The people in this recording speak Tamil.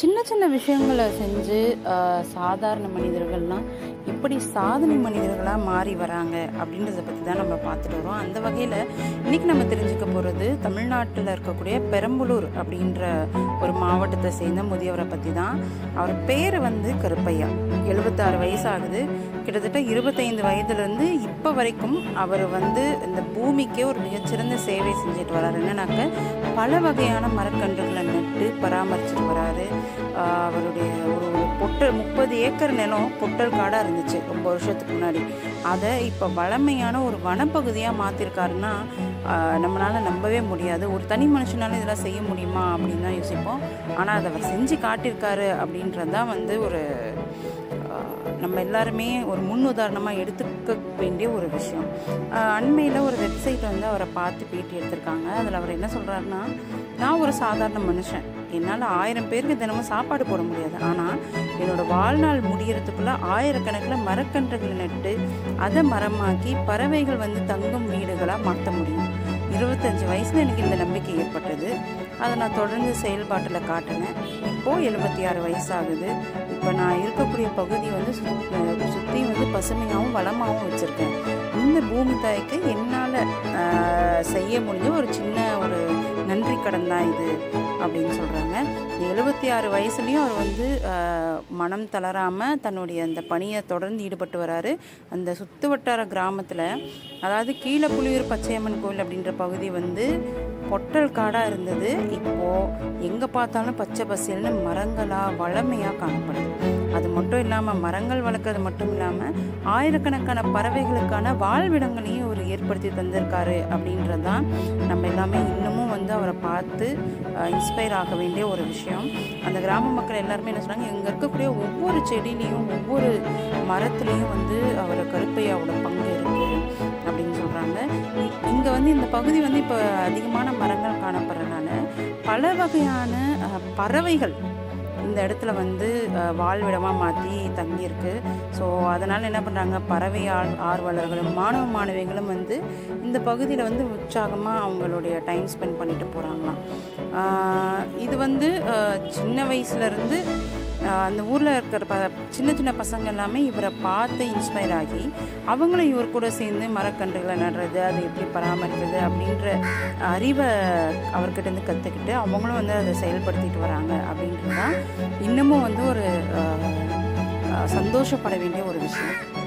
சின்ன சின்ன விஷயங்களை செஞ்சு சாதாரண மனிதர்கள்லாம் எப்படி சாதனை மனிதர்களாக மாறி வராங்க அப்படின்றத பற்றி தான் நம்ம பார்த்துட்டு வரோம். அந்த வகையில் இன்றைக்கி நம்ம தெரிஞ்சுக்க போகிறது தமிழ்நாட்டில் இருக்கக்கூடிய பெரம்பலூர் அப்படின்ற ஒரு மாவட்டத்தை சேர்ந்த முதியவரை பற்றி தான். அவர் பேர் வந்து கருப்பையா. 76 வயசாகுது. கிட்டத்தட்ட 25 வயதுலேருந்து இப்போ வரைக்கும் அவர் வந்து இந்த பூமிக்கே ஒரு மிகச்சிறந்த சேவை செஞ்சுட்டு வராரு. என்னன்னாக்க பல வகையான மரக்கன்றுகளை நட்டு பராமரிச்சுட்டு வராரு. அவருடைய ஒரு பொட்டல் 30 ஏக்கர் நிலம் பொட்டல் காடாக இருந்துச்சு ரொம்ப வருஷத்துக்கு முன்னாடி. அதை இப்போ வளமையான ஒரு வனப்பகுதியாக மாற்றிருக்காருன்னா நம்மளால் நம்பவே முடியாது. ஒரு தனி மனுஷனாலும் இதெல்லாம் செய்ய முடியுமா அப்படின்னு தான் யோசிப்போம். ஆனால் அதை அவர் செஞ்சு காட்டியிருக்காரு அப்படின்றதான் வந்து ஒரு நம்ம எல்லாருமே ஒரு முன் உதாரணமாக எடுத்துக்க வேண்டிய ஒரு விஷயம். அண்மையில் ஒரு வெப்சைட் வந்து அவரை பார்த்து பேட்டி எடுத்திருக்காங்க. அதில் அவர் என்ன சொல்கிறாருன்னா, நான் ஒரு சாதாரண மனுஷன், என்னால் 1000 பேருக்கு தினமும் சாப்பாடு போட முடியாது. ஆனால் என்னோடய வாழ்நாள் முடிகிறதுக்குள்ளே 1000கணக்கில் மரக்கன்றுகள் நட்டு அதை மரமாக்கி பறவைகள் வந்து தங்கும் வீடுகளாக மாற்ற முடியும். 25 வயசில் எனக்கு இந்த நம்பிக்கை ஏற்பட்டது. அதை நான் தொடர்ந்து செயல்பாட்டில் காட்டினேன். இப்போது 76 வயசாகுது. இப்போ நான் இருக்கக்கூடிய பகுதி வந்து சுற்றி வந்து பசுமையாகவும் வளமாகவும் வச்சுருக்கேன். இந்த பூமி தாய்க்கு என்னால் செய்ய முடிஞ்ச ஒரு சின்ன ஒரு நன்றி கடன் தான் இது அப்படின்னு சொல்கிறாங்க. 76 வயசுலேயும் அவர் வந்து மனம் தளராமல் தன்னுடைய அந்த பணியை தொடர்ந்து ஈடுபட்டு வராரு. அந்த சுற்று வட்டார கிராமத்தில், அதாவது கீழப்புலியூர் பச்சையம்மன் கோவில் அப்படின்ற பகுதி வந்து பொட்டல் காடாக இருந்தது. இப்போது எங்கே பார்த்தாலும் பச்சை பசேல்னு மரங்களாக வளமையாக காணப்படுது. அது மட்டும் இல்லாமல் மரங்கள் வளர்க்குறது மட்டும் இல்லாமல் 1000கணக்கான பறவைகளுக்கான வாழ்விடங்களையும் அவர் ஏற்படுத்தி தந்திருக்காரு அப்படின்றது தான் நம்ம எல்லாமே இன்னமும் வந்து அவரை பார்த்து இன்ஸ்பயர் ஆக வேண்டிய ஒரு விஷயம். அந்த கிராம மக்கள் எல்லாருமே என்ன சொன்னாங்க, இங்கே இருக்கக்கூடிய ஒவ்வொரு செடியிலையும் ஒவ்வொரு மரத்துலேயும் வந்து அவர் கருப்பையாவோட பங்கு இருக்குது அப்படின்னு சொல்கிறாங்க. இங்கே வந்து இந்த பகுதி வந்து இப்போ அதிகமான மரங்கள் காணப்படுறதுனால பல வகையான பறவைகள் இந்த இடத்துல வந்து வாழ்விடமாக மாற்றி தங்கியிருக்கு. ஸோ அதனால் என்ன பண்ணுறாங்க, பறவை ஆர்வலர்களும் மாணவ மாணவிகளும் வந்து இந்த பகுதியில் வந்து உற்சாகமாக அவங்களுடைய டைம் ஸ்பெண்ட் பண்ணிட்டு போகிறாங்களாம். இது வந்து சின்ன வயசுலேருந்து அந்த ஊரில் இருக்கிற சின்ன சின்ன பசங்க எல்லாமே இவரை பார்த்து இன்ஸ்பயர் ஆகி அவங்களும் இவர் கூட சேர்ந்து மரக்கன்றுகளை நடுறது, அதை எப்படி பராமரிக்கிறது அப்படின்ற அறிவை அவர்கிட்டருந்து கற்றுக்கிட்டு அவங்களும் வந்து அதை செயல்படுத்திட்டு வராங்க அப்படின்றது தான் இன்னமும் வந்து ஒரு சந்தோஷப்பட வேண்டிய ஒரு விஷயம்.